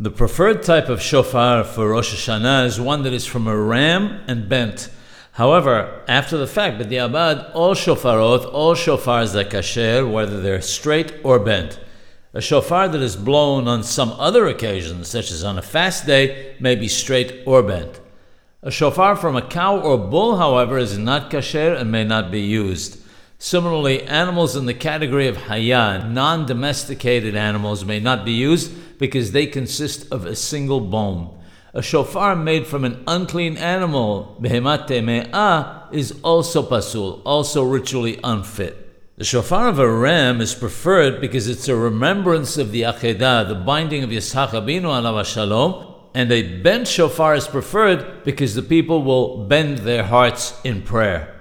The preferred type of shofar for Rosh Hashanah is one that is from a ram and bent. However, after the fact, b'di'abad, all shofars that kasher, whether they're straight or bent. A shofar that is blown on some other occasions, such as on a fast day, may be straight or bent. A shofar from a cow or bull, however, is not kasher and may not be used. Similarly, animals in the category of hayah, non-domesticated animals, may not be used because they consist of a single bone. A shofar made from an unclean animal, behemate mea, is also pasul, also ritually unfit. The shofar of a ram is preferred because it's a remembrance of the achedah, the binding of Yitzchak Avinu, alav hashalom, and a bent shofar is preferred because the people will bend their hearts in prayer.